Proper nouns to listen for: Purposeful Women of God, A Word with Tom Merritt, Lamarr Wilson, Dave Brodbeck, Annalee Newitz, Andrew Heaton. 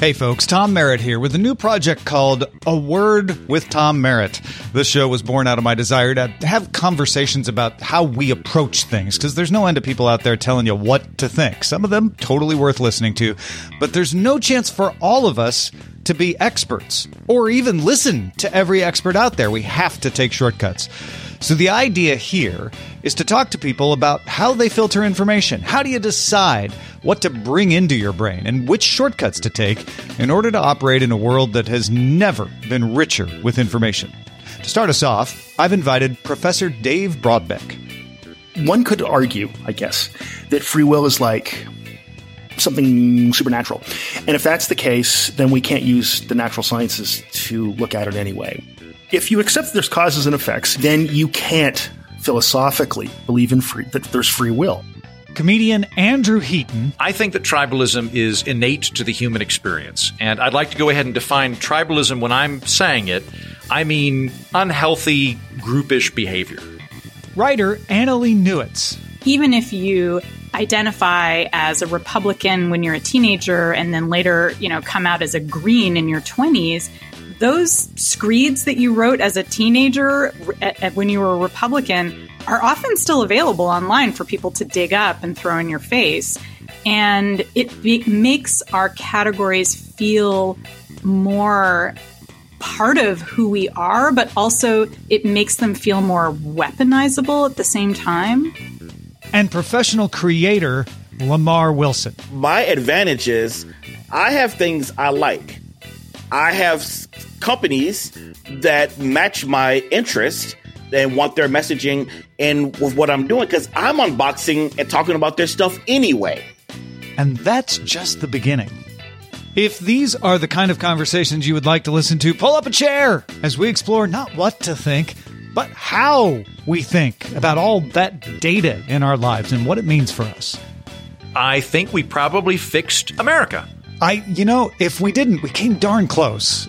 Hey folks, Tom Merritt here with a new project called A Word with Tom Merritt. This show was born out of my desire to have conversations about how we approach things, because there's no end of people out there telling you what to think. Some of them totally worth listening to, but there's no chance for all of us to be experts or even listen to every expert out there. We have to take shortcuts. So the idea here is to talk to people about how they filter information. How do you decide what to bring into your brain and which shortcuts to take in order to operate in a world that has never been richer with information? To start us off, I've invited Professor Dave Brodbeck. One could argue, I guess, that free will is like something supernatural. And if that's the case, then we can't use the natural sciences to look at it anyway. If you accept that there's causes and effects, then you can't philosophically believe in that there's free will. Comedian Andrew Heaton. I think that tribalism is innate to the human experience. And I'd like to go ahead and define tribalism when I'm saying it. I mean unhealthy, groupish behavior. Writer Annalee Newitz. Even if you identify as a Republican when you're a teenager and then later, come out as a Green in your 20s, those screeds that you wrote as a teenager when you were a Republican are often still available online for people to dig up and throw in your face. And it makes our categories feel more part of who we are, but also it makes them feel more weaponizable at the same time. And professional creator Lamarr Wilson. My advantage is I have things I like. I have companies that match my interest and want their messaging and with what I'm doing, because I'm unboxing and talking about their stuff anyway. And that's just the beginning. If these are the kind of conversations you would like to listen to, pull up a chair as we explore not what to think, but how we think about all that data in our lives and what it means for us. I think we probably fixed America. If we didn't, we came darn close.